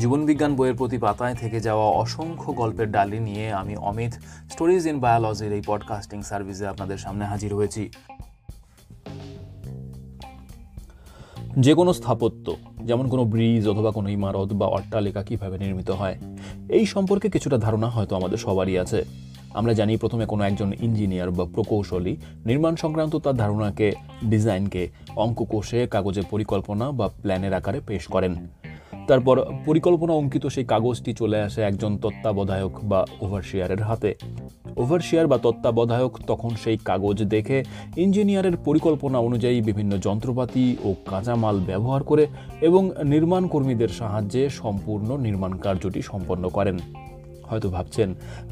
জীবনবিজ্ঞান বইয়ের প্রতি পাতায় থেকে যাওয়া অসংখ্য গল্পের ডালি নিয়ে আমি অমিত, স্টোরিজ ইন বায়োলজির এই পডকাস্টিং সার্ভিসে আপনাদের সামনে হাজির হয়েছি। যে কোনো স্থাপত্য, যেমন কোনো ব্রিজ অথবা কোনো ইমারত বা অট্টালিকা কীভাবে নির্মিত হয়, এই সম্পর্কে কিছুটা ধারণা হয়তো আমাদের সবারই আছে। আমরা জানি প্রথমে কোনো একজন ইঞ্জিনিয়ার বা প্রকৌশলী নির্মাণ সংক্রান্ত তার ধারণাকে, ডিজাইনকে অঙ্ক কষে কাগজে পরিকল্পনা বা প্ল্যানের আকারে পেশ করেন। তারপর পরিকল্পনা অঙ্কিত সেই কাগজটি চলে আসে একজন তত্ত্বাবধায়ক বা ওভারশিয়ারের হাতে। ওভারশিয়ার বা তত্ত্বাবধায়ক তখন সেই কাগজ দেখে ইঞ্জিনিয়ারের পরিকল্পনা অনুযায়ী বিভিন্ন যন্ত্রপাতি ও কাঁচামাল ব্যবহার করে এবং নির্মাণ কর্মীদের সাহায্যে সম্পূর্ণ নির্মাণ কার্যটি সম্পন্ন করেন। হয়তো ভাবছেন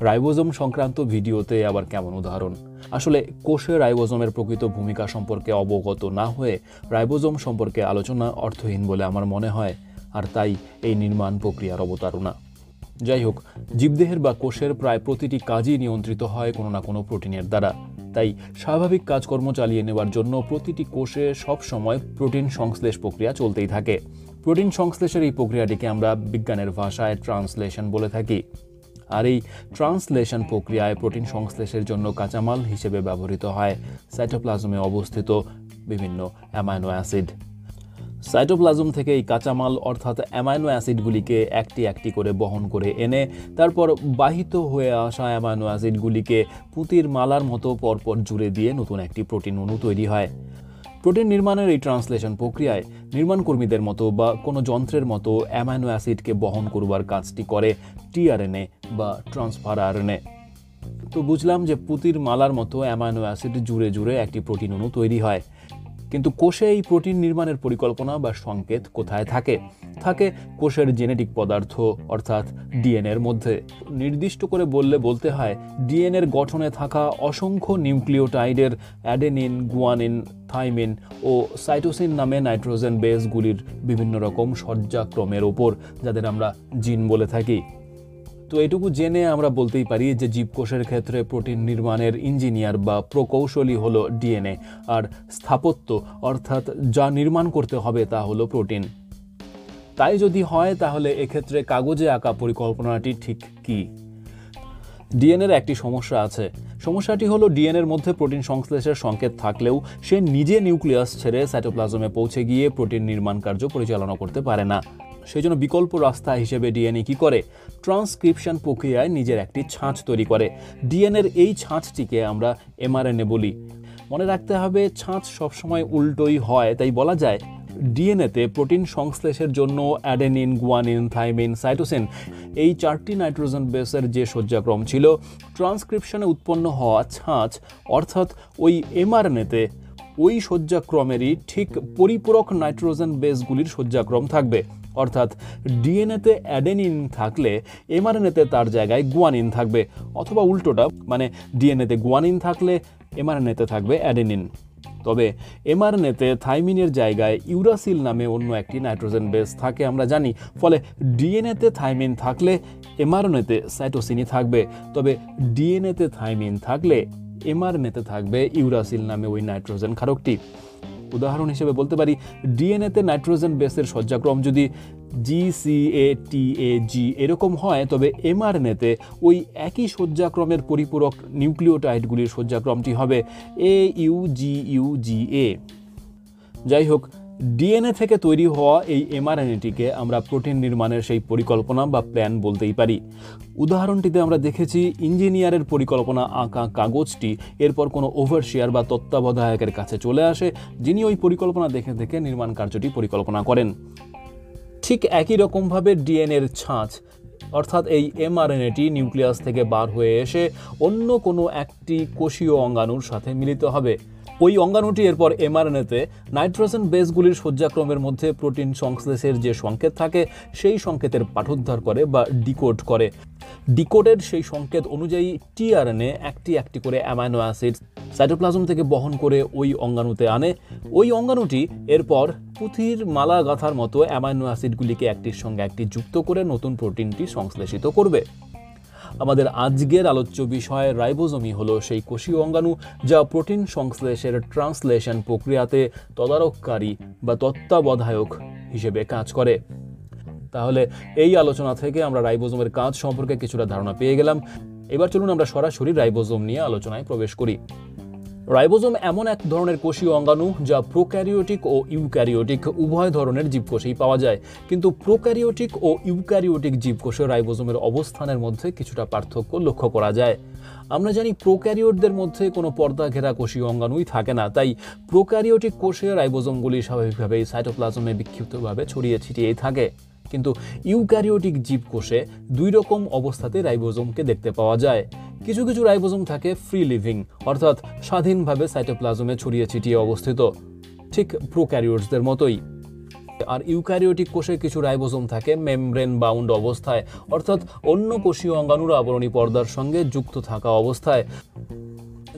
রাইবোজোম সংক্রান্ত ভিডিওতে আবার কেমন উদাহরণ। আসলে কোষে রাইবোজোমের প্রকৃত ভূমিকা সম্পর্কে অবগত না হয়ে রাইবোজোম সম্পর্কে আলোচনা অর্থহীন বলে আমার মনে হয়, আর তাই এই নির্মাণ প্রক্রিয়ার অবতারণা। যাই হোক, জীবদেহের বা কোষের প্রায় প্রতিটি কাজই নিয়ন্ত্রিত হয় কোনো না কোনো প্রোটিনের দ্বারা। তাই স্বাভাবিক কাজকর্ম চালিয়ে নেওয়ার জন্য প্রতিটি কোষে সবসময় প্রোটিন সংশ্লেষ প্রক্রিয়া চলতেই থাকে। প্রোটিন সংশ্লেষের এই প্রক্রিয়াটিকে আমরা বিজ্ঞানের ভাষায় ট্রান্সলেশন বলে থাকি। আর এই ট্রান্সলেশন প্রক্রিয়ায় প্রোটিন সংশ্লেষের জন্য কাঁচামাল হিসেবে ব্যবহৃত হয় সাইটোপ্লাজমে অবস্থিত বিভিন্ন অ্যামাইনো অ্যাসিড। সাইটোপ্লাজম থেকে এই কাঁচামাল অর্থাৎ অ্যামাইনো অ্যাসিডগুলিকে একটি একটি করে বহন করে এনে তারপর বাহিত হয়ে আসা অ্যামাইনো অ্যাসিডগুলিকে পুঁতির মালার মতো পরপর জুড়ে দিয়ে নতুন একটি প্রোটিন অণু তৈরি হয়। প্রোটিন নির্মাণের এই ট্রান্সলেশন প্রক্রিয়ায় নির্মাণ কর্মীদের মতো বা কোনো যন্ত্রের মতো অ্যামাইনো অ্যাসিডকে বহন করবার কাজটি করে টিআরএনএ বা ট্রান্সফার আরএনএ। তো বুঝলাম যে পুঁতির মালার মতো অ্যামাইনো অ্যাসিড জুড়ে জুড়ে একটি প্রোটিন অণু তৈরি হয়, কিন্তু কোষে এই প্রোটিন নির্মাণের পরিকল্পনা বা সংকেত কোথায় থাকে? থাকে কোষের জেনেটিক পদার্থ অর্থাৎ ডিএনএর মধ্যে। নির্দিষ্ট করে বলতে হয় ডিএনএর গঠনে থাকা অসংখ্য নিউক্লিওটাইডের অ্যাডেনিন, গুয়ানিন, থাইমিন ও সাইটোসিন নামে নাইট্রোজেন বেসগুলির বিভিন্ন রকম সজ্জাক্রমের ওপর, যাদের আমরা জিন বলে থাকি। তো এটুকু জেনে আমরা বলতেই পারি যে জীবকোষের ক্ষেত্রে প্রোটিন নির্মাণের ইঞ্জিনিয়ার বা প্রকৌশলী হলো ডিএনএ, আর স্থাপত্য অর্থাৎ যা নির্মাণ করতে হবে তা হলো প্রোটিন। তাই যদি হয় তাহলে এক্ষেত্রে কাগজে আঁকা পরিকল্পনাটি ঠিক কি? ডিএনএর একটি সমস্যা আছে। সমস্যাটি হলো ডিএনএর মধ্যে প্রোটিন সংশ্লেষের সংকেত থাকলেও সে নিজে নিউক্লিয়াস ছেড়ে সাইটোপ্লাজমে পৌঁছে গিয়ে প্রোটিন নির্মাণ কার্য পরিচালনা করতে পারে না। সেই জন্য বিকল্প রাস্তা হিসেবে ডিএনএ কী করে? ট্রান্সক্রিপশন প্রক্রিয়ায় নিজের একটি ছাঁচ তৈরি করে। ডিএনএর এই ছাঁচটিকে আমরা এমআরএনএ বলি। মনে রাখতে হবে ছাঁচ সবসময় উল্টোই হয়, তাই বলা যায় ডিএনএতে প্রোটিন সংশ্লেষের জন্য অ্যাডেনিন, গুয়ানিন, থাইমিন, সাইটোসিন এই চারটি নাইট্রোজেন বেসের যে শয্যাক্রম ছিল, ট্রান্সক্রিপশনে উৎপন্ন হওয়া ছাঁচ অর্থাৎ ওই এমআরএনএতে ওই শয্যাক্রমেরই ঠিক পরিপূরক নাইট্রোজেন বেসগুলির শয্যাক্রম থাকবে। অর্থাৎ ডিএনএতে অ্যাডেনিন থাকলে এমআরএনএতে তার জায়গায় গুয়ানিন থাকবে, অথবা উল্টোটা, মানে ডিএনএতে গুয়ানিন থাকলে এমআরএনএতে থাকবে অ্যাডেনিন। তবে এমআরএনএতে থাইমিনের জায়গায় ইউরাসিল নামে অন্য একটি নাইট্রোজেন বেস থাকে আমরা জানি। ফলে ডিএনএতে থাইমিন থাকলে এমআরএনএতে সাইটোসিনই থাকবে, তবে ডিএনএতে থাইমিন থাকলে এমআরএনএতে থাকবে ইউরাসিল নামে ওই নাইট্রোজেন ক্ষারকটি। উদাহরণ হিসেবে বলতে পারি ডিএনএতে নাইট্রোজেন বেসের শয্যাক্রম যদি GCATAG এরকম হয়, তবে এমআরএনএতে ওই একই শয্যাক্রমের পরিপূরক নিউক্লিওটাইডগুলির শয্যাক্রমটি হবে AUGUGA। যাই হোক, ডিএনএ থেকে তৈরি হওয়া এই এমআরএনএটিকে আমরা প্রোটিন নির্মাণের সেই পরিকল্পনা বা প্ল্যান বলতেই পারি। উদাহরণটিতে আমরা দেখেছি ইঞ্জিনিয়ারের পরিকল্পনা আঁকা কাগজটি এরপর কোনো ওভারশিয়ার বা তত্ত্বাবধায়কের কাছে চলে আসে, যিনি ওই পরিকল্পনা দেখে দেখে নির্মাণ কার্যটি পরিকল্পনা করেন। ঠিক একই রকমভাবে ডিএনএর ছাঁচ অর্থাৎ এই এমআরএনএটি নিউক্লিয়াস থেকে বার হয়ে এসে অন্য কোনো একটি কোষীয় অঙ্গাণুর সাথে মিলিত হবে। ওই অঙ্গাণুটি এরপর এমআরএনএতে নাইট্রোজেন বেসগুলির শয্যাক্রমের মধ্যে প্রোটিন সংশ্লেষের যে সংকেত থাকে সেই সংকেতের পাঠোদ্ধার করে বা ডিকোড করে। ডিকোডের সেই সংকেত অনুযায়ী টিআরএনএ একটি একটি করে অ্যামাইনো অ্যাসিড সাইটোপ্লাজম থেকে বহন করে ওই অঙ্গাণুতে আনে। ওই অঙ্গাণুটি এরপর পুঁথির মালা গাঁথার মতো অ্যামাইনো অ্যাসিডগুলিকে একটির সঙ্গে একটি যুক্ত করে নতুন প্রোটিনটি সংশ্লেষিত করবে। আমাদের আজকের আলোচ্য বিষয় রাইবোজোমই হলো সেই কোষীয় অঙ্গাণু যা প্রোটিন সংশ্লেষের ট্রান্সলেশন প্রক্রিয়াতে তদারককারী বা তত্ত্বাবধায়ক হিসেবে কাজ করে। তাহলে এই আলোচনা থেকে আমরা রাইবোজোমের কাজ সম্পর্কে কিছুটা ধারণা পেয়ে গেলাম। এবার চলুন আমরা সরাসরি রাইবোজোম নিয়ে আলোচনায় প্রবেশ করি। রাইবোজোম এমন এক ধরনের কোষীয় অঙ্গাণু যা প্রোক্যারিওটিক ও ইউক্যারিওটিক উভয় ধরনের জীবকোষেই পাওয়া যায়, কিন্তু প্রোক্যারিওটিক ও ইউক্যারিওটিক জীবকোষে রাইবোজোমের অবস্থানের মধ্যে কিছুটা পার্থক্য লক্ষ্য করা যায়। আমরা জানি প্রোক্যারিওটদের মধ্যে কোনো পর্দা ঘেরা কোষীয় অঙ্গাণুই থাকে না, তাই প্রোক্যারিওটিক কোষে রাইবোজোমগুলি স্বাভাবিকভাবেই সাইটোপ্লাজমে বিক্ষিপ্তভাবে ছড়িয়ে ছিটিয়েই থাকে, কিন্তু ইউক্যারিওটিক জীবকোষে দুই রকম অবস্থাতে রাইবোজোমকে দেখতে পাওয়া যায়। কিছু কিছু রাইবোজোম থাকে ফ্রি লিভিং, অর্থাৎ স্বাধীনভাবে সাইটোপ্লাজমে ছড়িয়ে ছিটিয়ে অবস্থিত, ঠিক প্রোক্যারিওটসদের মতোই। আর ইউক্যারিওটিক কোষে কিছু রাইবোজোম থাকে মেমব্রেন বাউন্ড অবস্থায়, অর্থাৎ অন্য কোষীয় অঙ্গাণুর আবরণী পর্দার সঙ্গে যুক্ত থাকা অবস্থায়।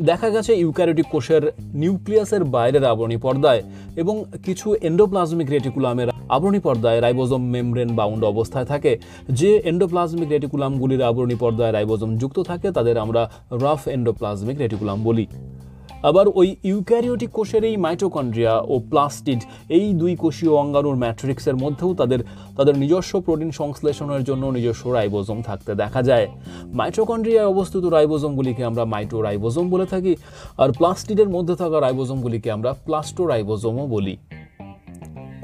দেখা গেছে ইউক্যারিওটিক কোষের নিউক্লিয়াসের বাইরের আবরণী পর্দায় এবং কিছু এন্ডোপ্লাজমিক রেটিকুলামের আবরণী পর্দায় রাইবোজোম মেমব্রেন বাউন্ড অবস্থায় থাকে। যে এন্ডোপ্লাজমিক রেটিকুলামগুলির আবরণী পর্দায় রাইবোজোম যুক্ত থাকে তাদের আমরা রাফ এন্ডোপ্লাজমিক রেটিকুলাম বলি। আবার ওই ইউক্যারিওটিক কোষের এই মাইটোকন্ড্রিয়া ও প্লাস্টিড, এই দুই কোষীয় অঙ্গাণুর ম্যাট্রিক্সের মধ্যেও তাদের নিজস্ব প্রোটিন সংশ্লেষণের জন্য নিজস্ব রাইবোজোম থাকতে দেখা যায়। মাইটোকন্ড্রিয়ায় অবস্থিত রাইবোজোমগুলিকে আমরা মাইটোরাইবোজোম বলে থাকি, আর প্লাস্টিডের মধ্যে থাকা রাইবোজোমগুলিকে আমরা প্লাস্টোরাইবোজোমও বলি।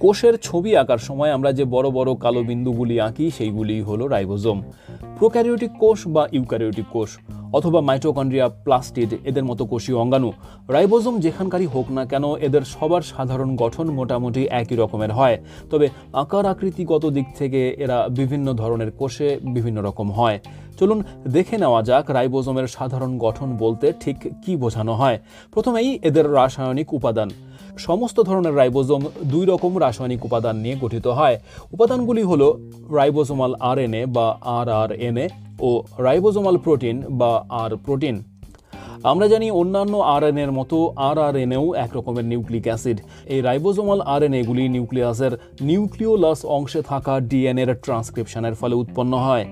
কোষের ছবি আঁকার সময় আমরা যে বড় বড় কালো বিন্দুগুলি আঁকি সেইগুলি হলো রাইবোজোম। প্রোক্যারিওটিক কোষ বা ইউক্যারিওটিক কোষ অথবা মাইটোকন্ড্রিয়া, প্লাস্টিড এদের মতো কোষীয় অঙ্গাণু, রাইবোজোম যেখানকারই হোক না কেন এদের সবার সাধারণ গঠন মোটামুটি একই রকমের হয়, তবে আকার আকৃতিগত দিক থেকে এরা বিভিন্ন ধরনের কোষে বিভিন্ন রকম হয়। চলুন দেখে নেওয়া যাক রাইবোজোমের সাধারণ গঠন বলতে ঠিক কী বোঝানো হয়। প্রথমেই এদের রাসায়নিক উপাদান। সমস্ত ধরনের রাইবোজোম দুই রকম রাসায়নিক উপাদান নিয়ে গঠিত হয়। উপাদানগুলি হলো রাইবোজোমাল আরএনএ বা আরআরএনএ ও রাইবোজোমাল প্রোটিন বা আর প্রোটিন। আমরা জানি অন্যান্য আরএনএর মতো আরআরএনএও এক রকমের নিউক্লিক অ্যাসিড। এই রাইবোজোমাল আরএনএগুলি নিউক্লিয়াসের নিউক্লিওলাস অংশে থাকা ডিএনএর ট্রান্সক্রিপশনের ফলে উৎপন্ন হয়।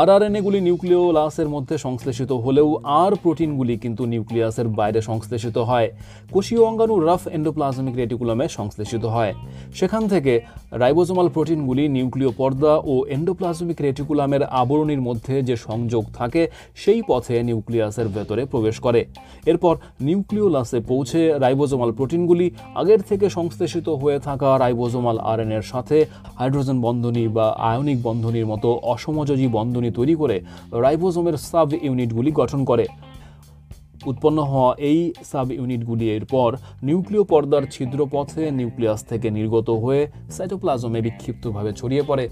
আরআরএনএগুলি নিউক্লিওলাসের মধ্যে সংশ্লেষিত হলেও আর প্রোটিনগুলি কিন্তু নিউক্লিয়াসের বাইরে সংশ্লেষিত হয়। কোষীয় অঙ্গাণু রাফ এন্ডোপ্লাজমিক রেটিকুলামে সংশ্লেষিত হয়, সেখান থেকে রাইবোজোমাল প্রোটিনগুলি নিউক্লিয় পর্দা ও এন্ডোপ্লাজমিক রেটিকুলামের আবরণীর মধ্যে যে সংযোগ থাকে সেই পথে নিউক্লিয়াসের ভেতরে প্রবেশ করে। এরপর নিউক্লিওলাসে পৌঁছে রাইবোজোমাল প্রোটিনগুলি আগের থেকে সংশ্লেষিত হয়ে থাকা রাইবোজোমাল আরএনএর সাথে হাইড্রোজেন বন্ধনী বা আয়নিক বন্ধনীর মতো অসমযোজী বন্ধন তৈরি করে রাইবোজোমের সাব ইউনিটগুলি গঠন করে। উৎপন্ন হওয়া এই সাব ইউনিটগুলি এরপর নিউক্লিয় পর্দার ছিদ্রপথে নিউক্লিয়াস থেকে নির্গত হয়ে সাইটোপ্লাজমে বিক্ষিপ্তভাবে ছড়িয়ে পড়ে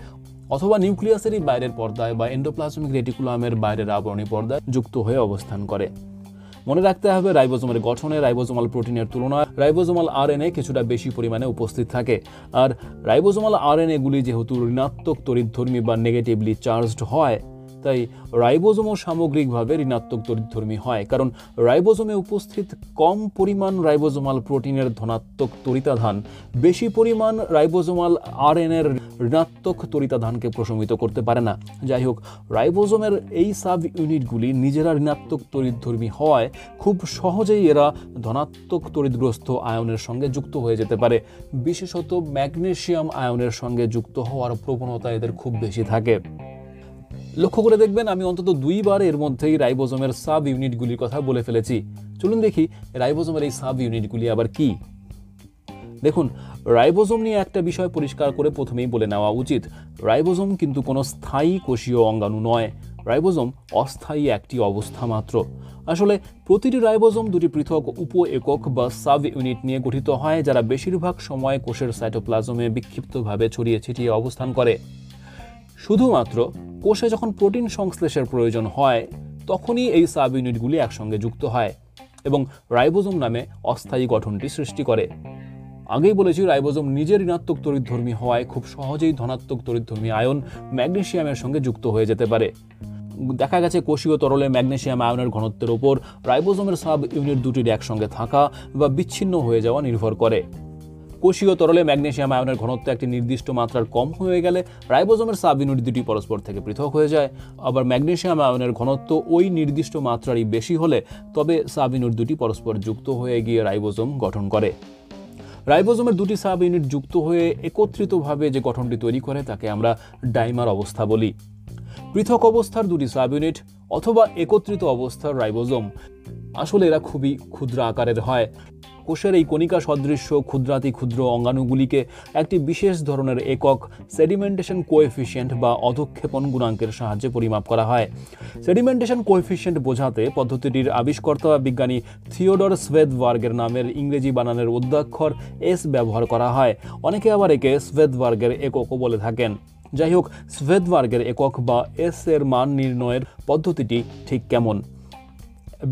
অথবা নিউক্লিয়াসেরই বাইরের পর্দায় বা এন্ডোপ্লাজমিক রেটিকুলামের বাইরের আবরণী পর্দায় যুক্ত হয়ে অবস্থান করে। মনে রাখতে হবে রাইবোজোমের গঠনে রাইবোজোমাল প্রোটিনের তুলনায় রাইবোজোমাল আরএনএ কিছুটা বেশি পরিমাণে উপস্থিত থাকে, আর রাইবোজোমাল আরএনএগুলি যেহেতু ঋণাত্মক তড়িৎধর্মী বা নেগেটিভলি চার্জড হয়, তাই রাইবোজোমও সামগ্রিকভাবে ঋণাত্মক তড়িৎধর্মী হয়, কারণ রাইবোজোমে উপস্থিত কম পরিমাণ রাইবোজোমাল প্রোটিনের ধনাত্মক তড়িতাধান বেশি পরিমাণ রাইবোজোমাল আরএনএর ঋণাত্মক তড়িতাধানকে প্রশমিত করতে পারে না। যাই হোক, রাইবোজোমের এই সাব ইউনিটগুলি নিজেরা ঋণাত্মক তড়িৎধর্মী হয়, খুব সহজেই এরা ধনাত্মক তড়িৎগ্রস্ত আয়নের সঙ্গে যুক্ত হয়ে যেতে পারে। বিশেষত ম্যাগনেসিয়াম আয়নের সঙ্গে যুক্ত হওয়ার প্রবণতা এদের খুব বেশি থাকে। লক্ষ্য করে দেখবেন আমি অন্তত দুইবার এর মধ্যেই রাইবোজোমের সাব ইউনিটগুলির কথা বলে ফেলেছি। চলুন দেখি রাইবোজোমের এই সাব ইউনিটগুলি আবার কি। দেখুন, রাইবোজোম নিয়ে একটা বিষয় পরিষ্কার করে প্রথমেই বলে নেওয়া উচিত, রাইবোজোম কিন্তু কোনো স্থায়ী কোষীয় অঙ্গাণু নয়। রাইবোজোম অস্থায়ী একটি অবস্থা মাত্র। আসলে প্রতিটি রাইবোজোম দুটি পৃথক উপ একক বা সাব ইউনিট নিয়ে গঠিত হয়, যারা বেশিরভাগ সময় কোষের সাইটোপ্লাজমে বিক্ষিপ্তভাবে ছড়িয়ে ছিটিয়ে অবস্থান করে। শুধুমাত্র কোষে যখন প্রোটিন সংশ্লেষের প্রয়োজন হয় তখনই এই সাব ইউনিটগুলি একসঙ্গে যুক্ত হয় এবং রাইবোজোম নামে অস্থায়ী গঠনটি সৃষ্টি করে। আগেই বলেছি রাইবোজোম নিজের ঋণাত্মক তড়িৎধর্মী হওয়ায় খুব সহজেই ধনাত্মক তড়িৎধর্মী আয়ন ম্যাগনেসিয়ামের সঙ্গে যুক্ত হয়ে যেতে পারে। দেখা গেছে কোষীয় তরলে ম্যাগনেসিয়াম আয়নের ঘনত্বের ওপর রাইবোজোমের সাব ইউনিট দুটির একসঙ্গে থাকা বা বিচ্ছিন্ন হয়ে যাওয়া নির্ভর করে। কোষীয় তরলে ম্যাগনেসিয়াম আয়নের ঘনত্ব একটি নির্দিষ্ট মাত্রার কম হয়ে গেলে রাইবোজোমের সাব ইউনিট দুটি পরস্পর থেকে পৃথক হয়ে যায়। আবার ম্যাগনেসিয়াম আয়নের ঘনত্ব ওই নির্দিষ্ট মাত্রারই বেশি হলে তবে সাব ইউনিট দুটি পরস্পর যুক্ত হয়ে গিয়ে রাইবোজোম গঠন করে। রাইবোজোমের দুটি সাব ইউনিট যুক্ত হয়ে একত্রিতভাবে যে গঠনটি তৈরি করে তাকে আমরা ডাইমার অবস্থা বলি। পৃথক অবস্থার দুটি সাব ইউনিট অথবা একত্রিত অবস্থার রাইবোজোম আসলে এরা খুবই ক্ষুদ্র আকারের হয়। কোষের এই কণিকা সদৃশ্য ক্ষুদ্রাতি ক্ষুদ্র অঙ্গাণুগুলিকে একটি বিশেষ ধরনের একক সেডিমেন্টেশন কোএফিসিয়েন্ট বা অধক্ষেপণ গুণাঙ্কের সাহায্যে পরিমাপ করা হয়। সেডিমেন্টেশন কোএফিসিয়েন্ট বোঝাতে পদ্ধতিটির আবিষ্কর্তা বিজ্ঞানী থিওডর স্ভেদবার্গের নামের ইংরেজি বানানের অদ্যাক্ষর এস ব্যবহার করা হয়। অনেকে আবার একে স্ভেদবার্গের এককও বলে থাকেন। যাই হোক, স্ভেদবার্গের একক বা এস এর মান নির্ণয়ের পদ্ধতিটি ঠিক কেমন?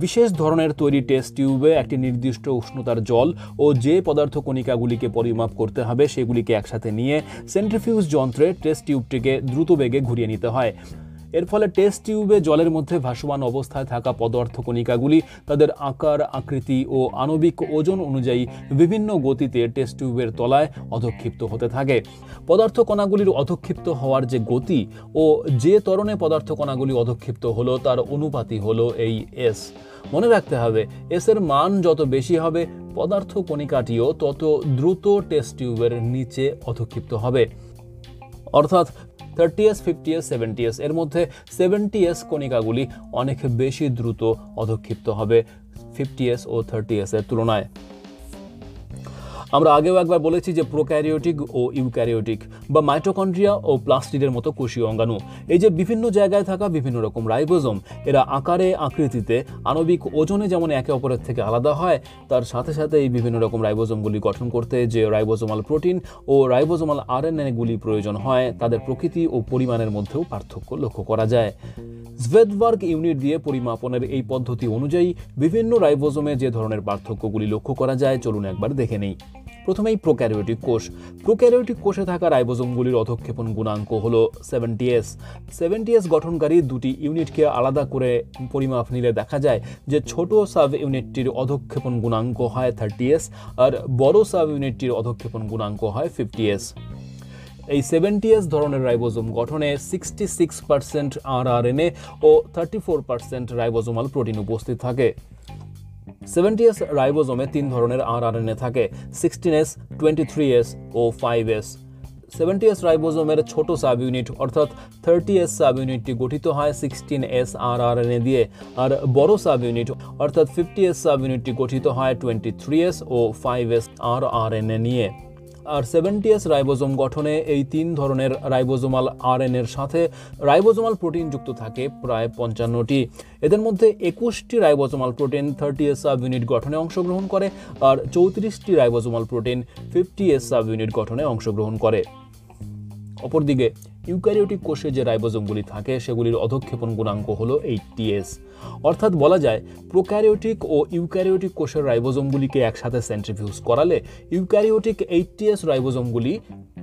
বিশেষ ধরনের তৈরি টেস্ট টিউবে একটি নির্দিষ্ট উষ্ণতার জল ও যে পদার্থ কণিকাগুলিকে পরিমাপ করতে হবে সেগুলিকে একসাথে নিয়ে সেন্ট্রিফিউজ যন্ত্রে টেস্ট টিউবটিকে দ্রুত বেগে ঘুরিয়ে নিতে হয়। এর ফলে টেস্ট টিউবে জলের মধ্যে ভাসমান অবস্থায় থাকা পদার্থ কণিকাগুলি তাদের আকার, আকৃতি ও আণবিক ওজন অনুযায়ী বিভিন্ন গতিতে টেস্ট টিউবের তলায় অধক্ষিপ্ত হতে থাকে। পদার্থ কণাগুলির অধক্ষিপ্ত হওয়ার যে গতি ও যে ত্বরণে পদার্থ কণাগুলি অধক্ষিপ্ত হলো তার অনুপাতই হলো এই এস। মনে রাখতে হবে, এস এর মান যত বেশি হবে পদার্থ কণিকাটিও তত দ্রুত টেস্ট টিউবের নিচে অধক্ষিপ্ত হবে। অর্থাৎ 30s, 50s, 70s এর মধ্যে 70s কণিকাগুলি অনেক বেশি দ্রুত অধক্ষিপ্ত হবে 50s ও 30s এর তুলনায়। আমরা আগেও একবার বলেছি যে প্রোক্যারিওটিক ও ইউক্যারিওটিক বা মাইটোকন্ড্রিয়া ও প্লাস্টিডের মতো কোষীয় অঙ্গাণু, এই যে বিভিন্ন জায়গায় থাকা বিভিন্ন রকম রাইবোজোম, এরা আকারে, আকৃতিতে, আণবিক ওজনে যেমন একে অপরের থেকে আলাদা হয়, তার সাথে সাথে এই বিভিন্ন রকম রাইবোজোমগুলি গঠন করতে যে রাইবোজোমাল প্রোটিন ও রাইবোজোমাল আরএনএগুলি প্রয়োজন হয় তাদের প্রকৃতি ও পরিমাণের মধ্যেও পার্থক্য লক্ষ্য করা যায়। স্ভেদবার্গ ইউনিট দিয়ে পরিমাপনের এই পদ্ধতি অনুযায়ী বিভিন্ন রাইবোজোমে যে ধরনের পার্থক্যগুলি লক্ষ্য করা যায় চলুন একবার দেখে নেই। প্রথমেই প্রোক্যারিওটিক কোষ। প্রোক্যারিওটিক কোষে থাকা রাইবোজোমগুলির অধক্ষেপণ গুণাঙ্ক হল 70s। 70s গঠনকারী দুটি ইউনিটকে আলাদা করে পরিমাপ নিলে দেখা যায় যে ছোট সাব ইউনিটটির অধক্ষেপণ গুণাঙ্ক হয় 30s আর বড় সাব ইউনিটটির অধক্ষেপণ গুণাঙ্ক হয় 50s। এই 70s ধরনের রাইবোজোম গঠনে 66% আরআরএনএ ও 34% রাইবোজোমাল প্রোটিন উপস্থিত থাকে। 70s রাইবোজোমে তিন ধরনের আরআরএনএ থাকে, 16s, 23s ও 5s। 70s রাইবোজোমের ছোট সাব ইউনিট অর্থাৎ 30s সাব ইউনিটটি গঠিত হয় 16s আরআরএনএ দিয়ে, আর বড় সাব ইউনিট অর্থাৎ 50s সাব ইউনিটটি গঠিত হয় 23s ও 5s আরআরএনএ নিয়ে। আর 70s রাইবোজোম গঠনে এই তিন ধরনের রাইবোজোমাল আরএনএর সাথে রাইবোজোমাল প্রোটিন যুক্ত থাকে প্রায় 55টি। এদের মধ্যে 21টি ribosomal protein 30s sub unit গঠনে অংশগ্রহণ করে আর 34টি ribosomal protein 50s sub unit গঠনে অংশগ্রহণ করে। অপরদিকে ইউক্যারিওটিক কোষে যে রাইবোজোমগুলি থাকে সেগুলির অধক্ষেপণ গুণাঙ্ক হলো 8ts। অর্থাৎ বলা যায় প্রোক্যারিওটিক ও ইউক্যারিওটিক কোষের রাইবোজোমগুলিকে একসাথে সেন্ট্রিফিউজ করালে ইউক্যারিওটিক 8ts রাইবোজোমগুলি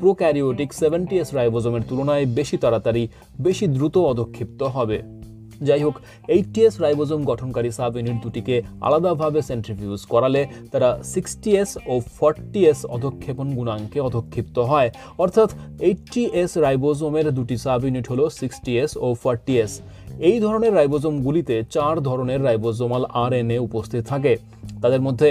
প্রোক্যারিওটিক 70ts রাইবোজোমের তুলনায় বেশি তাড়াতাড়ি, বেশি দ্রুত অধক্ষিপ্ত হবে। যাই হোক, 8ts রাইবোজোম গঠনকারী সাব ইউনিট দুটিকে আলাদাভাবে সেন্ট্রিফিউজ করালে তারা 60s ও 40s অধক্ষেপণ গুণাঙ্কে অধক্ষিপ্ত হয়। অর্থাৎ 80s রাইবোজোমের দুটি সাব ইউনিট হলো 60s ও 40s। এই ধরনের রাইবোজোমগুলিতে চার ধরনের রাইবোজোমাল আরএনএ উপস্থিত থাকে। তাদের মধ্যে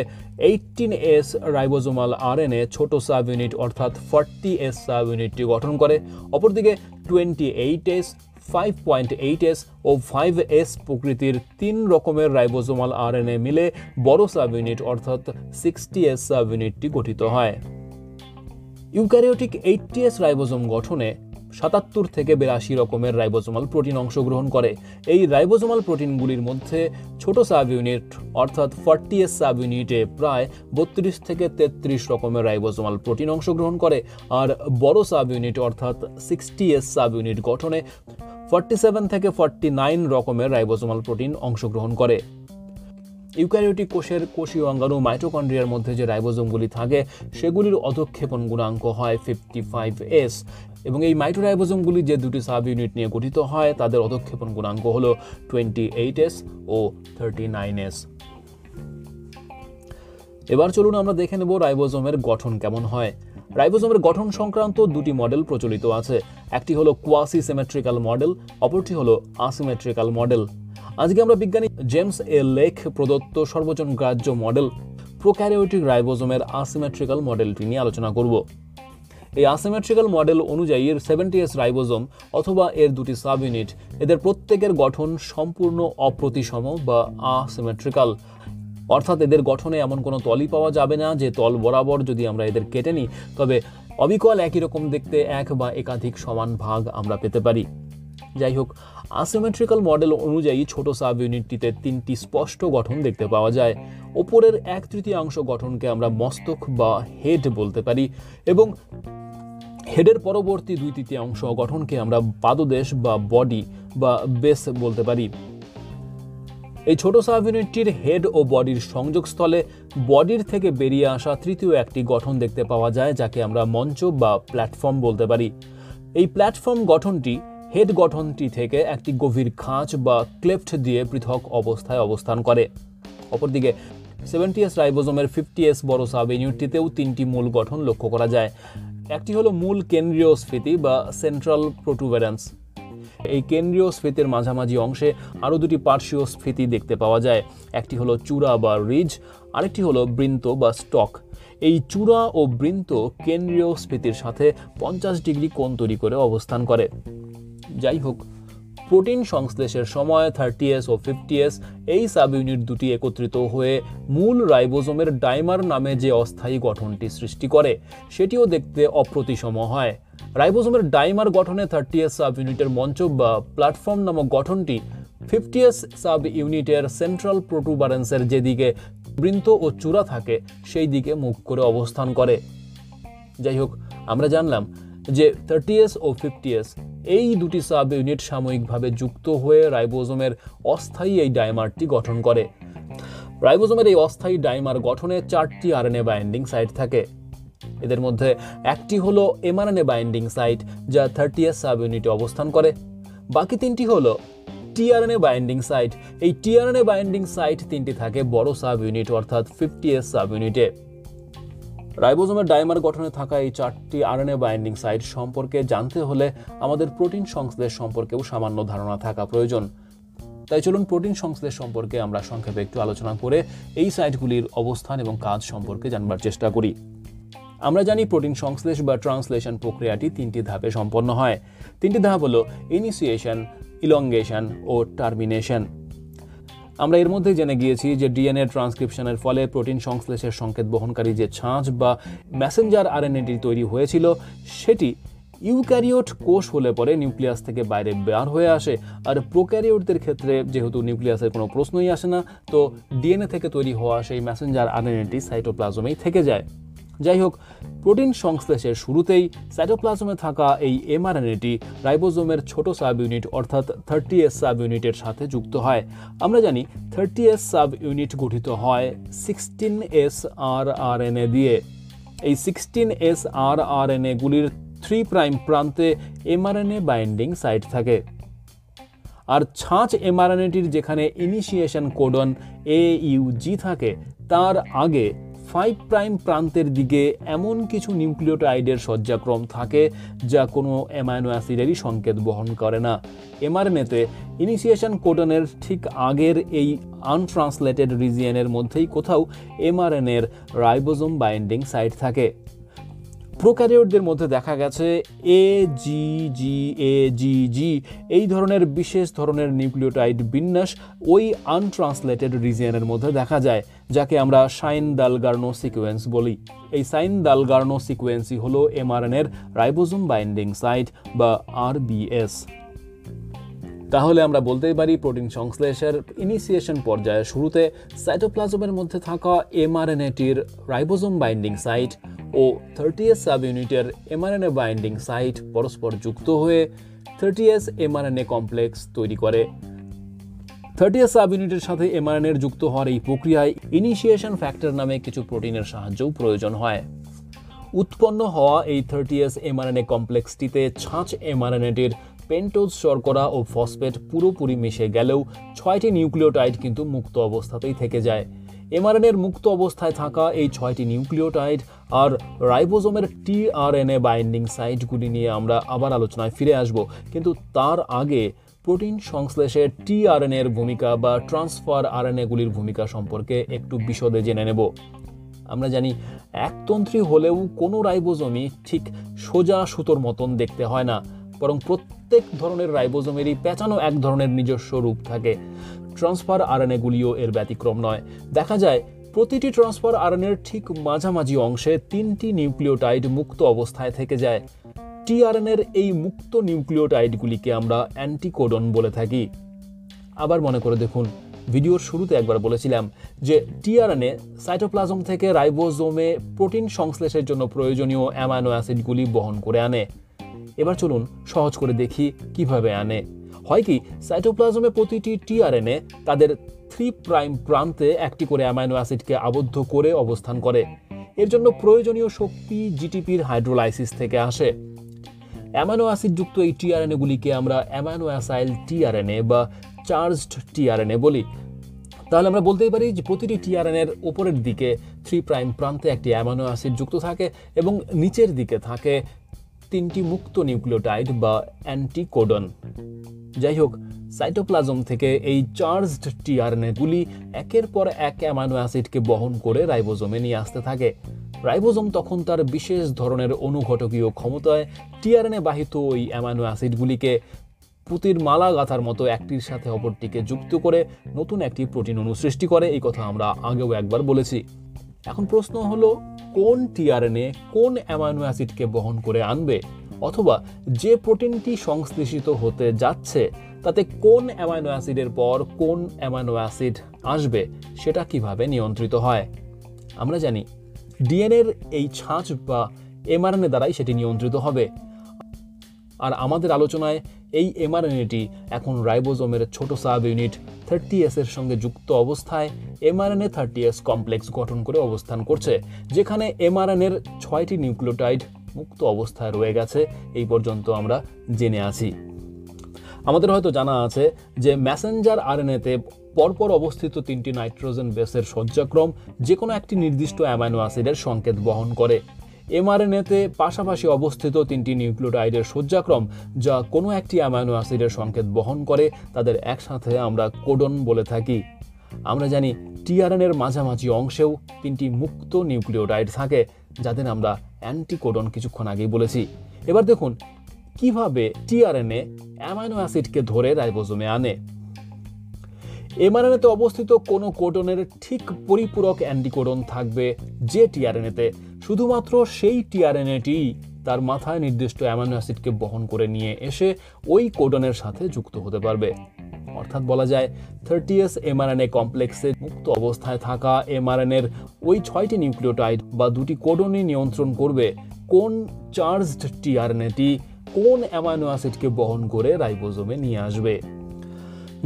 18s রাইবোজোমাল আরএনএ ছোট সাব ইউনিট অর্থাৎ 40s সাব ইউনিটটি গঠন করে। অপরদিকে 28s, 5.8s ও 5s প্রকৃতির তিন রকমের রাইবোজোমাল আরএনএ মিলে বড় সাব ইউনিট অর্থাৎ 60s সাব ইউনিটটি গঠিত হয়। ইউক্যারিওটিক 80s রাইবোজোম গঠনে 77 থেকে 82 রকমের রাইবোজোমাল প্রোটিন অংশগ্রহণ করে। এই রাইবোজোমাল প্রোটিনগুলির মধ্যে ছোট সাব ইউনিট অর্থাৎ 40s সাব ইউনিটে প্রায় 32 থেকে 33 রকমের রাইবোজোমাল প্রোটিন অংশগ্রহণ করে আর বড় সাব ইউনিট অর্থাৎ 60s সাব ইউনিট গঠনে 47 থেকে 49 রকমের রাইবোজোমাল প্রোটিন অংশগ্রহণ করে। ইউক্যারিওটিক কোষের কোষীয় অঙ্গাণু মাইটোকন্ড্রিয়ার মধ্যে যে রাইবোজোমগুলি থাকে সেগুলির অধক্ষেপণ গুণাঙ্ক হয় 55s এবং এই মাইটোরাইবোজোমগুলি যে দুটি সাব ইউনিট নিয়ে গঠিত হয় তাদের অধক্ষেপণ গুণাঙ্ক হল 28s ও 39s। এবার চলুন আমরা দেখে নেব রাইবোজোমের গঠন কেমন হয়। রাইবোজোমের গঠন সংক্রান্ত দুটি মডেল প্রচলিত আছে, একটি হলো কোয়াসি সিমেট্রিক্যাল মডেল, অপরটি হলো আসিমেট্রিক্যাল মডেল। আজকে আমরা বিজ্ঞানী জেমস এ লেক প্রদত্ত সর্বজন গ্রাহ্য মডেল প্রোক্যারিওটিক রাইবোজোমের আসিমেট্রিক্যাল মডেলটি নিয়ে আলোচনা করব। এই আসিমেট্রিক্যাল মডেল অনুযায়ী এর 70S রাইবোজোম অথবা এর দুটি সাব ইউনিট, এদের প্রত্যেকের গঠন সম্পূর্ণ অপ্রতিসম বা আসিমেট্রিক্যাল, অর্থাৎ এদের গঠনে এমন কোনো তলই পাওয়া যাবে না যে তল বরাবর যদি আমরা এদের কেটে নিই তবে অবিকল একই রকম দেখতে এক বা একাধিক সমান ভাগ আমরা পেতে পারি। যাই হোক, আসিমেট্রিক্যাল মডেল অনুযায়ী ছোট সাব ইউনিটটিতে তিনটি স্পষ্ট গঠন দেখতে পাওয়া যায়। ওপরের 1/3 গঠনকে আমরা মস্তক বা হেড বলতে পারি এবং হেডের পরবর্তী 2/3 গঠনকে আমরা পাদদেশ বা বডি বা বেস বলতে পারি। এই ছোট সাব ইউনিটটির হেড ও বডির সংযোগস্থলে বডির থেকে বেরিয়ে আসা তৃতীয় একটি গঠন দেখতে পাওয়া যায়, যাকে আমরা মঞ্চ বা প্ল্যাটফর্ম বলতে পারি। এই প্ল্যাটফর্ম গঠনটি হেড গঠনটি থেকে একটি গভীর খাঁজ বা ক্লেফট দিয়ে পৃথক অবস্থায় অবস্থান করে। অপরদিকে 70S রাইবোজোমের 50S বড় সাব ইউনিটটিতেও তিনটি মূল গঠন লক্ষ্য করা যায়। একটি হলো মূল কেন্দ্রীয় স্ফীতি বা সেন্ট্রাল প্রোটুবেরান্স। এই কেন্দ্রীয় স্ফীতির মাঝামাঝি অংশে আরও দুটি পার্শ্বীয় স্ফীতি দেখতে পাওয়া যায়। একটি হলো চূড়া বা রিজ, আরেকটি হলো বৃন্ত বা স্টক। এই চূড়া ও বৃন্ত কেন্দ্রীয় স্ফীতির সাথে 50° কোণ তৈরি করে অবস্থান করে। যাই হোক, প্রোটিন সংশ্লেষের সময় 30S ও 50S এই সাব ইউনিট দুটি একত্রিত হয়ে মূল রাইবোজোমের ডাইমার নামে যে অস্থায়ী গঠনটি সৃষ্টি করে সেটিও দেখতে অপ্রতিসম হয়। রাইবোজোমের ডাইমার গঠনে 30S সাব ইউনিটের মঞ্চ বা প্ল্যাটফর্ম নামক গঠনটি 50S সাব ইউনিটের সেন্ট্রাল প্রোটুবারেন্সের যেদিকে বৃন্ত ও চূড়া থাকে সেই দিকে মুখ করে অবস্থান করে। যাই হোক, আমরা জানলাম যে 30S ও 50S এই দুটি সাব ইউনিট সাময়িকভাবে যুক্ত হয়ে রাইবোজোমের অস্থায়ী এই ডাইমারটি গঠন করে। রাইবোজোমের এই অস্থায়ী ডাইমার গঠনে 4টি আরএনএ বাইন্ডিং সাইট থাকে। এদের মধ্যে একটি হলো এমআরএনএ বাইন্ডিং সাইট, যা 30S সাব ইউনিটে অবস্থান করে। বাকি 3টি হলো টিআরএনএ বাইন্ডিং সাইট। এই টিআরএনএ বাইন্ডিং সাইট 3টি থাকে বড় সাব ইউনিট অর্থাৎ 50S সাব ইউনিটে। রাইবোজোমের ডাইমার গঠনে থাকা এই 4টি আরএনএ বাইন্ডিং সাইট সম্পর্কে জানতে হলে আমাদের প্রোটিন সংশ্লেষ সম্পর্কেও সামান্য ধারণা থাকা প্রয়োজন। তাই চলুন প্রোটিন সংশ্লেষ সম্পর্কে আমরা সংক্ষেপে একটু আলোচনা করে এই সাইটগুলির অবস্থান এবং কাজ সম্পর্কে জানবার চেষ্টা করি। আমরা জানি প্রোটিন সংশ্লেষ বা ট্রান্সলেশন প্রক্রিয়াটি 3টি ধাপে সম্পন্ন হয়। 3টি ধাপ হলো ইনিশিয়েশন, ইলংগেশন ও টার্মিনেশন। আমরা এর মধ্যে জেনে গিয়েছি যে ডিএনএ ট্রান্সক্রিপশনের ফলে প্রোটিন সংশ্লেষের সংকেত বহনকারী যে ছাঁচ বা মেসেঞ্জার আরএনএটি তৈরি হয়েছিল সেটি ইউক্যারিওট কোষ হলে পরে নিউক্লিয়াস থেকে বাইরে বের হয়ে আসে। আর প্রোক্যারিওটদের ক্ষেত্রে যেহেতু নিউক্লিয়াসের কোনো প্রশ্নই আসে না, তো ডিএনএ থেকে তৈরি হওয়া সেই মেসেঞ্জার আরএনএটি সাইটোপ্লাজমেই থেকে যায়। যাই হোক, প্রোটিন সংশ্লেষের শুরুতেই সাইটোপ্লাজমে থাকা এই এমআরএনএটি রাইবোজোমের ছোট সাব ইউনিট অর্থাৎ 30S সাব ইউনিটের সাথে যুক্ত হয়। আমরা জানি 30S সাব ইউনিট গঠিত হয় 16S rRNA দিয়ে। এই 16S rRNA গুলির 3' প্রান্তে এমআরএনএ বাইন্ডিং সাইট থাকে। আর ছাঁচ এমআরএনএটির যেখানে ইনিশিয়েশন কোডন AUG থাকে তার আগে 5' প্রান্তের দিকে এমন কিছু নিউক্লিওটাইডের সজ্জাক্রম থাকে যা কোনো অ্যামাইনো অ্যাসিডেরই সংকেত বহন করে না। এমআরএনএতে ইনিশিয়েশন কোডনের ঠিক আগের এই আনট্রান্সলেটেড রিজিয়নের মধ্যেই কোথাও এমআরএনএর রাইবোজোম বাইন্ডিং সাইট থাকে। প্রোক্যারিওটদের মধ্যে দেখা গেছে AGG এই ধরনের বিশেষ ধরনের নিউক্লিওটাইড বিন্যাস ওই আনট্রান্সলেটেড রিজিয়নের মধ্যে দেখা যায়, যাকে আমরা সাইন-দালগার্নো সিকোয়েন্স বলি। এই সাইন-দালগার্নো সিকোয়েন্সই হলো এমআরএনএর রাইবোজোম বাইন্ডিং সাইট বা RBS। তাহলে আমরা বলতেই পারি প্রোটিন সংশ্লেষের ইনিশিয়েশন পর্যায়ে শুরুতে সাইটোপ্লাজমের মধ্যে থাকা এমআরএনএটির রাইবোজোম বাইন্ডিং সাইট ও 30S সাব ইউনিটের এমআরএনএ বাইন্ডিং সাইট পরস্পর যুক্ত হয়ে 30S এমআরএনএ কমপ্লেক্স তৈরি করে। 30S সাব ইউনিটের সাথে এমআরএনএর যুক্ত হওয়ার এই প্রক্রিয়ায় ইনিশিয়েশন ফ্যাক্টর নামে কিছু প্রোটিনের সাহায্যও প্রয়োজন হয়। উৎপন্ন হওয়া এই 30S এমআরএনএ কমপ্লেক্সটিতে ছাঁচ এমআরএনএটির পেন্টোজ শর্করা ও ফসফেট পুরোপুরি মিশে গেলেও 6টি নিউক্লিওটাইড কিন্তু মুক্ত অবস্থাতেই থেকে যায়। এমআরএনএর মুক্ত অবস্থায় থাকা এই 6টি নিউক্লিওটাইড আর রাইবোজোমের টিআরএনএ বাইন্ডিং সাইটগুলি নিয়ে আমরা আবার আলোচনায় ফিরে আসব, কিন্তু তার আগে প্রোটিন সংশ্লেষে টিআরএনএর ভূমিকা বা ট্রান্সফার আরএনএগুলির ভূমিকা সম্পর্কে একটু বিশদে জেনে নেব। আমরা জানি একতন্ত্রী হলেও কোনো রাইবোজোমই ঠিক সোজা সুতোর মতন দেখতে হয় না, বরং প্রত্যেক ধরনের রাইবোজোমেরই পেঁচানো এক ধরনের নিজস্ব রূপ থাকে। ট্রান্সফার আরএনএগুলিও এর ব্যতিক্রম নয়। দেখা যায় প্রতিটি ট্রান্সফার আরএনএর ঠিক মাঝামাঝি অংশে তিনটি নিউক্লিওটাইড মুক্ত অবস্থায় থেকে যায়। টিআরএনএর এই মুক্ত নিউক্লিওটাইডগুলিকে আমরা অ্যান্টিকোডন বলে থাকি। আবার মনে করে দেখুন, ভিডিওর শুরুতে একবার বলেছিলাম যে টিআরএনএ সাইটোপ্লাজম থেকে রাইবোজোমে প্রোটিন সংশ্লেষের জন্য প্রয়োজনীয় অ্যামাইনো অ্যাসিডগুলি বহন করে আনে। এবার চলুন সহজ করে দেখি কিভাবে আনে। হয় কি, সাইটোপ্লাজমে প্রতিটি টিআরএনএ তাদের 3 প্রাইম প্রান্তে একটি করে অ্যামাইনো অ্যাসিডকে আবদ্ধ করে অবস্থান করে। এর জন্য প্রয়োজনীয় শক্তি জিটিপির হাইড্রোলাইসিস থেকে আসে। অ্যামাইনো অ্যাসিডযুক্ত এই টিআরএনএগুলিকে আমরা অ্যামাইনো অ্যাসাইল টিআরএনএ বা চার্জড টিআরএনএ বলি। তাহলে আমরা বলতেই পারি যে প্রতিটি টিআরএনএর ওপরের দিকে 3 প্রাইম প্রান্তে একটি অ্যামাইনো অ্যাসিড যুক্ত থাকে এবং নিচের দিকে থাকে 3টি মুক্ত নিউক্লিওটাইড বা অ্যান্টিকোডন। যাই হোক, সাইটোপ্লাজম থেকে এই চার্জড টিআরএনএগুলি একের পর এক অ্যামাইনো অ্যাসিডকে বহন করে রাইবোজোমে নিয়ে আসতে থাকে। রাইবোজোম তখন তার বিশেষ ধরনের অনুঘটকীয় ক্ষমতায় টিআরএনএ বাহিত ওই অ্যামাইনো অ্যাসিডগুলিকে পুঁতির মালা গাঁথার মতো একটির সাথে অপরটিকে যুক্ত করে নতুন একটি প্রোটিন অণু সৃষ্টি করে। এই কথা আমরা আগেও একবার বলেছি। এখন প্রশ্ন হলো, কোন টিআরএনএ কোন অ্যামাইনো অ্যাসিডকে বহন করে আনবে, অথবা যে প্রোটিনটি সংশ্লেষিত হতে যাচ্ছে তাতে কোন অ্যামাইনো অ্যাসিডের পর কোন অ্যামাইনো অ্যাসিড আসবে, সেটা কিভাবে নিয়ন্ত্রিত হয়? আমরা জানি ডিএনএর এই ছাঁচ বা এমআরএনএ দ্বারাই সেটি নিয়ন্ত্রিত হবে। আর আমাদের আলোচনায় এই এমআরএনএটি এখন রাইবোজোমের ছোট সাব ইউনিট 30S এর সঙ্গে যুক্ত অবস্থায় এমআরএনএ 30S কমপ্লেক্স গঠন করে অবস্থান করছে, যেখানে এমআরএনএর 6টি নিউক্লিওটাইড মুক্ত অবস্থায় রয়ে গেছে। এই পর্যন্ত আমরা জেনে আছি। আমাদের হয়তো জানা আছে যে মেসেঞ্জার আরএনএতে পরপর অবস্থিত 3টি নাইট্রোজেন বেসের সজ্জাক্রম যে কোনো একটি নির্দিষ্ট অ্যামাইনো অ্যাসিডের সংকেত বহন করে। এমআরএনএতে পাশাপাশি অবস্থিত 3টি নিউক্লিওটাইডের সজ্জাক্রম যা কোনো একটি অ্যামাইনো অ্যাসিডের সংকেত বহন করে তাদের একসাথে আমরা কোডন বলে থাকি। আমরা জানি টিআরএনএর মাঝামাঝি অংশেও 3টি মুক্ত নিউক্লিওটাইড থাকে, যাদের আমরা অ্যান্টিকোডন কিছুক্ষণ আগেই বলেছি। এবার দেখুন কিভাবে টিআরএনএ অ্যামাইনো অ্যাসিডকে ধরে রাইবোজোমে আনে। এমআরএনএতে অবস্থিত কোনো কোডনের ঠিক পরিপূরক অ্যান্টিকোডন থাকবে যে টিআরএনএতে, শুধুমাত্র সেই টিআরএনএটি তার মাথায় নির্দিষ্ট অ্যামাইনো অ্যাসিডকে বহন করে নিয়ে এসে ওই কোডনের সাথে যুক্ত হতে পারবে। অর্থাৎ বলা যায় 30S এমআরএনএ কমপ্লেক্সে মুক্ত অবস্থায় থাকা এমআরএনএর ওই 6টি নিউক্লিওটাইড বা 2টি কোডনই নিয়ন্ত্রণ করবে কোন চার্জড টিআরএনএটি কোন অ্যামাইনো অ্যাসিডকে বহন করে রাইবোজোমে নিয়ে আসবে।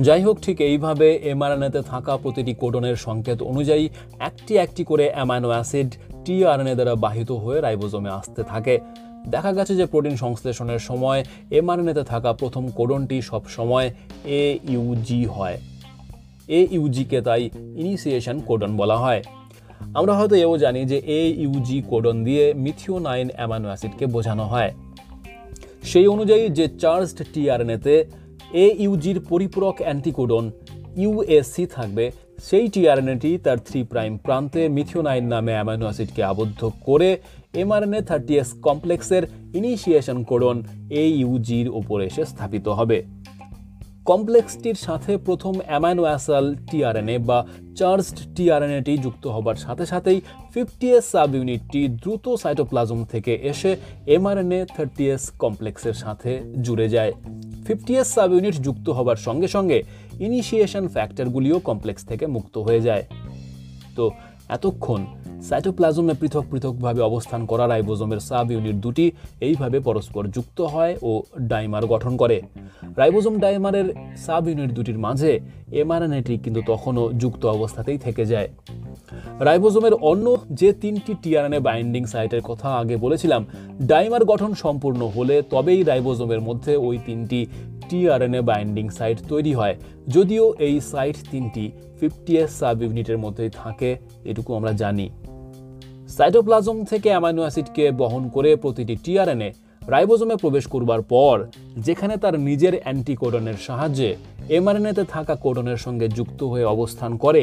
যাই হোক, ঠিক এইভাবে এমআরএনএতে থাকা প্রতিটি কোডনের সংকেত অনুযায়ী একটি একটি করে অ্যামাইনো অ্যাসিড টিআরএনএ দ্বারা বাহিত হয়ে রাইবোজোমে আসতে থাকে। দেখা গেছে যে প্রোটিন সংশ্লেষণের সময় এমআরএনএতে থাকা প্রথম কোডনটি সবসময় AUG হয়। AUGকে তাই ইনিশিয়েশন কোডন বলা হয়। আমরা হয়তো এও জানি যে AUG কোডন দিয়ে মিথিওনাইন অ্যামাইনো অ্যাসিডকে বোঝানো হয়। সেই অনুযায়ী যে চার্জড টিআরএনএতে AUGর পরিপূরক অ্যান্টিকোডন UAC থাকবে, সেই টিআরএনএটি তার 3 প্রাইম প্রান্তে মিথিওনাইন নামে অ্যামাইনো অ্যাসিডকে আবদ্ধ করে এমআরএনএ 30S কমপ্লেক্সের ইনিশিয়েশন কোডন AUGর ওপরে এসে স্থাপিত হবে। কমপ্লেক্সটির সাথে প্রথম অ্যামাইনো অ্যাসাইল টিআরএনএ বা চার্জড টিআরএনএটি যুক্ত হবার সাথে সাথেই 50S সাব ইউনিটটি দ্রুত সাইটোপ্লাজম থেকে এসে এমআরএনএ 30S কমপ্লেক্সের সাথে জুড়ে যায়। 50S সাব ইউনিট যুক্ত হবার সঙ্গে সঙ্গে ইনিশিয়েশন ফ্যাক্টরগুলিও কমপ্লেক্স থেকে মুক্ত হয়ে যায়। তো এতক্ষণ সাইটোপ্লাজমে পৃথক পৃথকভাবে অবস্থান করা রাইবোজোমের সাব ইউনিট দুটি এইভাবে পরস্পর যুক্ত হয় ও ডাইমার গঠন করে। রাইবোজোম ডাইমারের সাব ইউনিট দুটির মাঝে এমআরএনএটি কিন্তু তখনও যুক্ত অবস্থাতেই থেকে যায়। রাইবোজোমের অন্য যে 3টি টিআরএনএ বাইন্ডিং সাইটের কথা আগে বলেছিলাম, ডাইমার গঠন সম্পূর্ণ হলে তবেই রাইবোজোমের মধ্যে ওই 3টি টিআরএনএ বাইন্ডিং সাইট তৈরি হয়। যদিও এই সাইট 3টি 50S সাব ইউনিটের মধ্যেই থাকে, এটুকু আমরা জানি। সাইটোপ্লাজম থেকে অ্যামাইনো অ্যাসিডকে বহন করে প্রতিটি টিআরএনএ রাইবোজোমে প্রবেশ করবার পর যেখানে তার নিজের অ্যান্টিকোডনের সাহায্যে এমআরএনএতে থাকা কোডনের সঙ্গে যুক্ত হয়ে অবস্থান করে,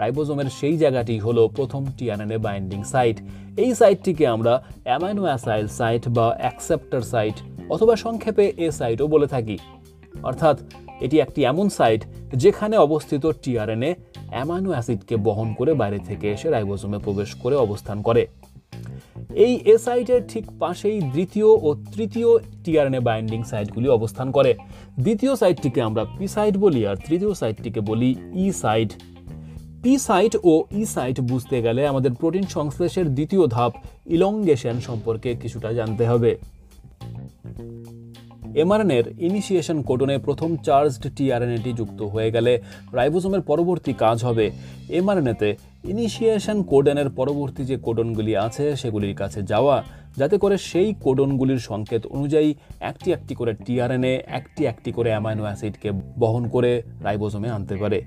রাইবোজোমের সেই জায়গাটি হলো প্রথম টিআরএনএ বাইন্ডিং সাইট। এই সাইটটিকে আমরা অ্যামাইনো অ্যাসাইল সাইট বা অ্যাকসেপ্টর সাইট অথবা সংক্ষেপে এ সাইটও বলে থাকি, অর্থাৎ এটি একটি এমন সাইট যেখানে অবস্থিত টিআরএনএ অ্যামাইনো অ্যাসিডকে বহন করে বাইরে থেকে এসে রাইবোজোমে প্রবেশ করে অবস্থান করে। এই এ সাইটের ঠিক পাশেই দ্বিতীয় ও তৃতীয় টিআরএনএ বাইন্ডিং সাইটগুলি অবস্থান করে। দ্বিতীয় সাইটটিকে আমরা পি সাইট বলি, আর তৃতীয় সাইটটিকে বলি ই সাইট। পি সাইট ও ই সাইট বুঝতে গেলে আমাদের প্রোটিন সংশ্লেষের দ্বিতীয় ধাপ ইলংগেশন সম্পর্কে কিছুটা জানতে হবে। এমআরএনএর ইনিশিয়েশন কোডনে প্রথম চার্জড টিআরএনএটি যুক্ত হয়ে গেলে রাইবোজোমের পরবর্তী কাজ হবে এমআরএনএতে ইনিশিয়েশন কোডনের পরবর্তী যে কোডনগুলি আছে সেগুলির কাছে যাওয়া, যাতে করে সেই কোডনগুলির সংকেত অনুযায়ী একটি একটি করে টিআরএনএ একটি করে অ্যামাইনো অ্যাসিডকে বহন করে রাইবোজোমে আনতে পারে।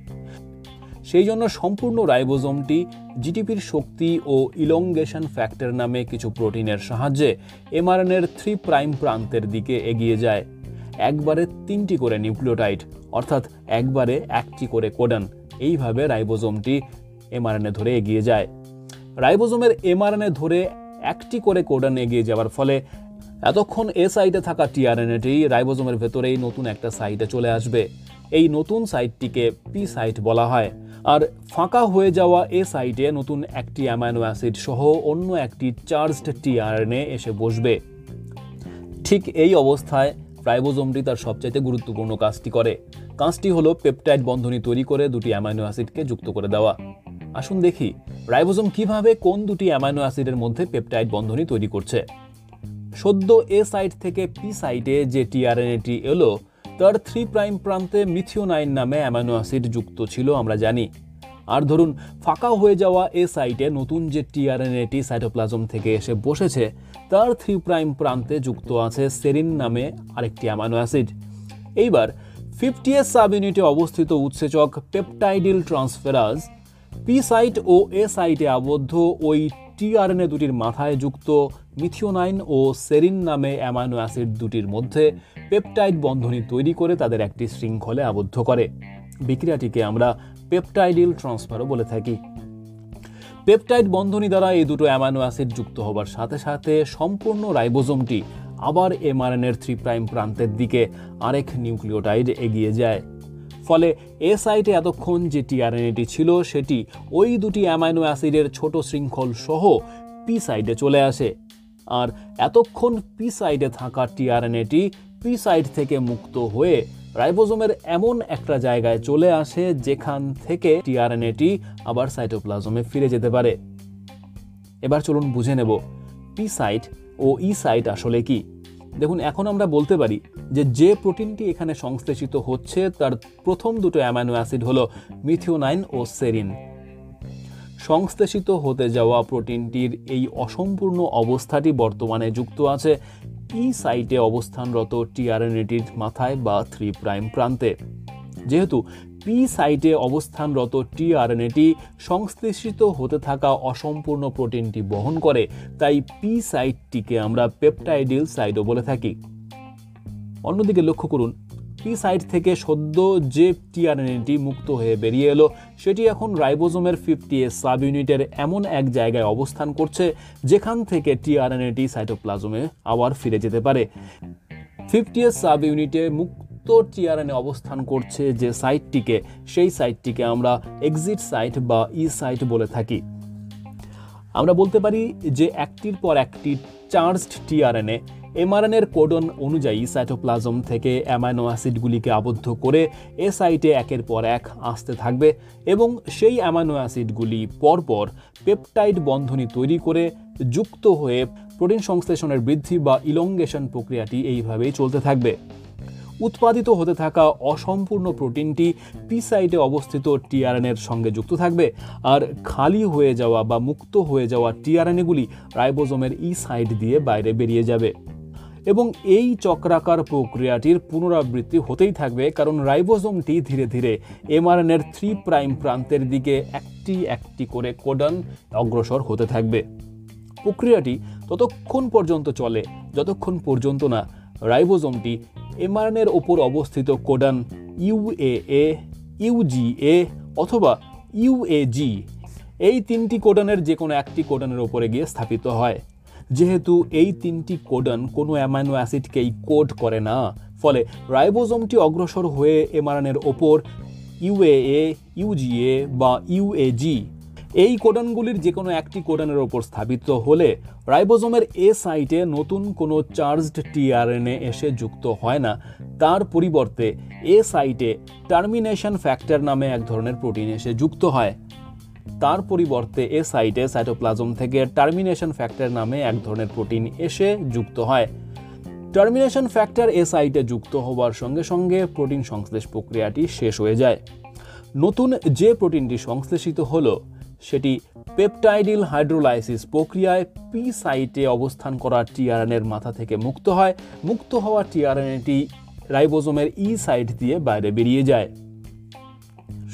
সেই জন্য সম্পূর্ণ রাইবোজোমটি জিটিপির শক্তি ও ইলংগেশন ফ্যাক্টর নামে কিছু প্রোটিনের সাহায্যে এমআরএনএর 3 প্রাইম প্রান্তের দিকে এগিয়ে যায়। একবারে 3টি করে নিউক্লিওটাইড, অর্থাৎ একবারে 1টি করে কোডন, এইভাবে রাইবোজোমটি এমআরএনএ ধরে এগিয়ে যায়। রাইবোজোমের এমআরএনএ ধরে 1টি করে কোডন এগিয়ে যাওয়ার ফলে এতক্ষণ এ সাইটে থাকা টিআরএনএটি রাইবোজোমের ভেতরেই নতুন একটা সাইটে চলে আসবে। এই নতুন সাইটটিকে পি সাইট বলা হয়। আর ফাঁকা হয়ে যাওয়া এ সাইটে নতুন একটি অ্যামাইনো অ্যাসিড সহ অন্য একটি চার্জড টিআরএনএ এসে বসবে। ঠিক এই অবস্থায় রাইবোজোমটি তার সবচাইতে গুরুত্বপূর্ণ কাজটি করে। কাজটি হলো পেপটাইড বন্ধনী তৈরি করে দুটি অ্যামাইনো অ্যাসিডকে যুক্ত করে দেওয়া। আসুন দেখি রাইবোজোম কিভাবে কোন দুটি অ্যামাইনো অ্যাসিডের মধ্যে পেপটাইড বন্ধনী তৈরি করছে। সদ্য এ সাইট থেকে পি সাইটে যে টিআরএনএটি এলো তার 3 প্রাইম প্রান্তে মিথিওনাইন নামে অ্যামাইনো অ্যাসিড যুক্ত ছিল, আমরা জানি। আর ধরুন ফাঁকা হয়ে যাওয়া এ সাইটে নতুন যে টিআরএনএটি সাইটোপ্লাজম থেকে এসে বসেছে তার 3 প্রাইম প্রান্তে যুক্ত আছে সেরিন নামে আরেকটি অ্যামাইনো অ্যাসিড। এইবার 50S সাবইউনিটে অবস্থিত উৎসেচক পেপটাইডিল ট্রান্সফেরাজ পি সাইট ও এ সাইটে আবদ্ধ ওই টিআরএনএ দুটির মাথায় যুক্ত মিথিওনাইন ও সেরিন নামে অ্যামাইনো অ্যাসিড দুটির মধ্যে পেপটাইড বন্ধনী তৈরি করে তাদের একটি শৃঙ্খলে আবদ্ধ করে। বিক্রিয়াটিকে আমরা পেপটাইডিল ট্রান্সফারও বলে থাকি। পেপটাইড বন্ধনী দ্বারা এই দুটো অ্যামাইনো অ্যাসিড যুক্ত হবার সাথে সাথে সম্পূর্ণ রাইবোজোমটি আবার এমআরএনএর 3 প্রাইম প্রান্তের দিকে আরেক নিউক্লিওটাইড এগিয়ে যায়। ফলে এ সাইটে এতক্ষণ যে টিআরএনএটি ছিল সেটি ওই দুটি অ্যামাইনো অ্যাসিডের ছোট শৃঙ্খল সহ পি সাইডে চলে আসে। আর এতক্ষণ পি সাইডে থাকা টিআরএনএটি পি সাইড থেকে মুক্ত হয়ে রাইবোজোমের এমন একটা জায়গায় চলে আসে যেখান থেকে টিআরএনএটি আবার সাইটোপ্লাজমে ফিরে যেতে পারে। এবার চলুন বুঝে নেব পি সাইট ও ই সাইট আসলে কি। দেখুন, এখন আমরা বলতে পারি যে প্রোটিনটি এখানে সংশ্লেষিত হচ্ছে তার প্রথম দুটো অ্যামাইনো অ্যাসিড হলো মিথিওনাইন ও সেরিন। সংশ্লেষিত হতে যাওয়া প্রোটিনটির এই অসম্পূর্ণ অবস্থাটি বর্তমানে যুক্ত আছে ই সাইটে অবস্থানরত টিআরএনএটির মাথায় বা 3 প্রাইম প্রান্তে। যেহেতু পি সাইটে অবস্থানরত টিআরএনএটি সংশ্লেষিত হতে থাকা অসম্পূর্ণ প্রোটিনটি বহন করে, তাই পি সাইটটিকে আমরা পেপটাইডিল সাইটও বলে থাকি। অন্যদিকে লক্ষ্য করুন, পি সাইট থেকে সদ্য যে টিআরএনএটি মুক্ত হয়ে বেরিয়ে এলো সেটি এখন রাইবোজোমের 50S সাবইউনিটের এমন এক জায়গায় অবস্থান করছে যেখান থেকে টিআরএনএটি সাইটোপ্লাজমে আবার ফিরে যেতে পারে। 50S সাবইউনিটে মুক্ত টিআরএনএ অবস্থান করছে যে সাইটটিকে, সেই সাইটটিকে আমরা এক্সিট সাইট বা ই সাইট বলে থাকি। আমরা বলতে পারি যে একটির পর একটি চার্জড টিআরএনএ এমআরএনএর কোডন অনুযায়ী সাইটোপ্লাজম থেকে অ্যামাইনো অ্যাসিডগুলিকে আবদ্ধ করে এ সাইটে একের পর এক আসতে থাকবে এবং সেই অ্যামাইনো অ্যাসিডগুলি পরপর পেপটাইড বন্ধনী তৈরি করে যুক্ত হয়ে প্রোটিন সংশ্লেষণের বৃদ্ধি বা ইলংগেশন প্রক্রিয়াটি এইভাবেই চলতে থাকবে। উৎপাদিত হতে থাকা অসম্পূর্ণ প্রোটিনটি পি সাইটে অবস্থিত টিআরএনএর সঙ্গে যুক্ত থাকবে, আর খালি হয়ে যাওয়া বা মুক্ত হয়ে যাওয়া টিআরএনএগুলি রাইবোজোমের ই সাইট দিয়ে বাইরে বেরিয়ে যাবে এবং এই চক্রাকার প্রক্রিয়াটির পুনরাবৃত্তি হতেই থাকবে, কারণ রাইবোজোমটি ধীরে ধীরে এমআরএনএর 3 প্রাইম প্রান্তের দিকে একটি একটি করে কোডন অগ্রসর হতে থাকবে। প্রক্রিয়াটি ততক্ষণ পর্যন্ত চলে যতক্ষণ পর্যন্ত না রাইবোজোমটি এমআরএনএর ওপর অবস্থিত কোডন UAA, UGA অথবা ইউএজি এই তিনটি কোডনের যে কোনো একটি কোডনের ওপরে গিয়ে স্থাপিত হয়। যেহেতু এই তিনটি কোডন কোনো অ্যামাইনো অ্যাসিডকেই কোড করে না, ফলে রাইবোজোমটি অগ্রসর হয়ে এমআরএনএর ওপর ইউএএ, ইউজিএ বা ইউএজি এই কোডনগুলির যে কোনো একটি কোডনের ওপর স্থাপিত হলে রাইবোজোমের এ সাইটে নতুন কোনো চার্জড টিআরএনএ এসে যুক্ত হয় না, তার পরিবর্তে এ সাইটে টার্মিনেশন ফ্যাক্টর নামে এক ধরনের প্রোটিন এসে যুক্ত হয়। তার পরিবর্তে এ সাইটে সাইটোপ্লাজম থেকে টার্মিনেশন ফ্যাক্টর নামে এক ধরনের প্রোটিন এসে যুক্ত হয়। টার্মিনেশন ফ্যাক্টর এ সাইটে যুক্ত হওয়ার সঙ্গে সঙ্গে প্রোটিন সংশ্লেষ প্রক্রিয়াটি শেষ হয়ে যায়। নতুন যে প্রোটিনটি সংশ্লেষিত হলো সেটি পেপটাইডিল হাইড্রোলাইসিস প্রক্রিয়ায় পি সাইটে অবস্থান করা টিআরএনএর মাথা থেকে মুক্ত হয়। মুক্ত হওয়া টিআরএনএটি রাইবোজোমের ই সাইট দিয়ে বাইরে বেরিয়ে যায়।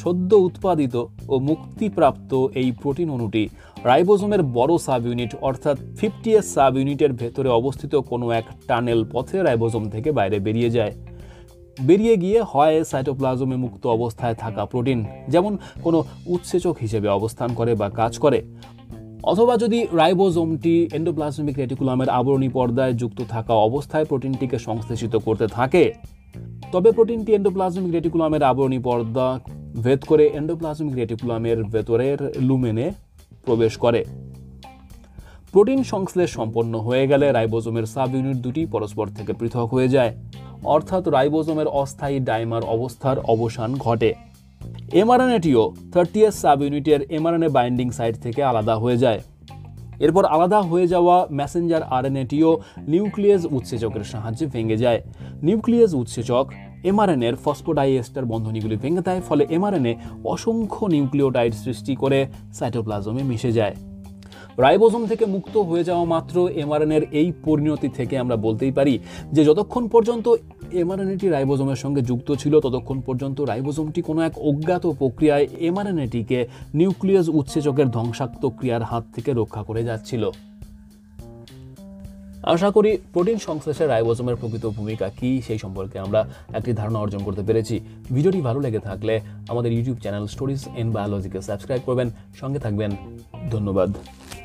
সদ্য উৎপাদিত ও মুক্তিপ্রাপ্ত এই প্রোটিন অণুটি রাইবোজোমের বড় সাব ইউনিট অর্থাৎ 50S সাব ইউনিটের ভেতরে অবস্থিত কোনো এক টানেল পথে রাইবোজোম থেকে বাইরে বেরিয়ে যায়। বেরিয়ে গিয়ে হয় সাইটোপ্লাজমে মুক্ত অবস্থায় থাকা প্রোটিন, যেমন কোনো উৎসেচক হিসেবে অবস্থান করে বা কাজ করে, অথবা যদি রাইবোজোমটি এন্ডোপ্লাজমিক রেটিকুলামের আবরণী পর্দায় যুক্ত থাকা অবস্থায় প্রোটিনটিকে সংশ্লেষিত করতে থাকে, তবে প্রোটিনটি এন্ডোপ্লাজমিক রেটিকুলামের আবরণী পর্দা ভেদ করে এন্ডোপ্লাজমিক রেটিকুলামের ভেতরের লুমেনে প্রবেশ করে। প্রোটিন সংশ্লেষ সম্পন্ন হয়ে গেলে রাইবোজোমের সাব ইউনিট দুটি পরস্পর থেকে পৃথক হয়ে যায়, অর্থাৎ রাইবোজোমের অস্থায়ী ডাইমার অবস্থার অবসান ঘটে। এমআরএনএটিও 30S সাব ইউনিটের এমআরএনএ বাইন্ডিং সাইট থেকে আলাদা হয়ে যায়। এরপর আলাদা হয়ে যাওয়া মেসেঞ্জার আরএনএটিও নিউক্লিয়াস উৎসেচকের সাহায্যে ভেঙে যায়। নিউক্লিয়াস উৎসেচক এমআরএনএর ফসফোডাইএস্টার বন্ধনীগুলি ভেঙে দেয়, ফলে এমআরএনএ অসংখ্য নিউক্লিওটাইড সৃষ্টি করে সাইটোপ্লাজমে মিশে যায়। রাইবোজোম থেকে মুক্ত হয়ে যাওয়া মাত্র এমআরএনএর এই পরিণতি থেকে আমরা বলতেই পারি যে যতক্ষণ পর্যন্ত এমআরএনএটি রাইবোজোমের সঙ্গে যুক্ত ছিল ততক্ষণ পর্যন্ত রাইবোজোমটি কোনো এক অজ্ঞাত প্রক্রিয়ায় এমআরএনএটিকে নিউক্লিয়াস উৎসেচকের ধ্বংসাত্মক ক্রিয়ার হাত থেকে রক্ষা করে যাচ্ছিল। আশা করি প্রোটিন সংশ্লেষে রাইবোজোমের প্রকৃত ভূমিকা কী সেই সম্পর্কে আমরা একটি ধারণা অর্জন করতে পেরেছি। ভিডিওটি ভালো লেগে থাকলে আমাদের ইউটিউব চ্যানেল স্টোরিজ ইন বায়োলজিকে সাবস্ক্রাইব করবেন, সঙ্গে থাকবেন। ধন্যবাদ।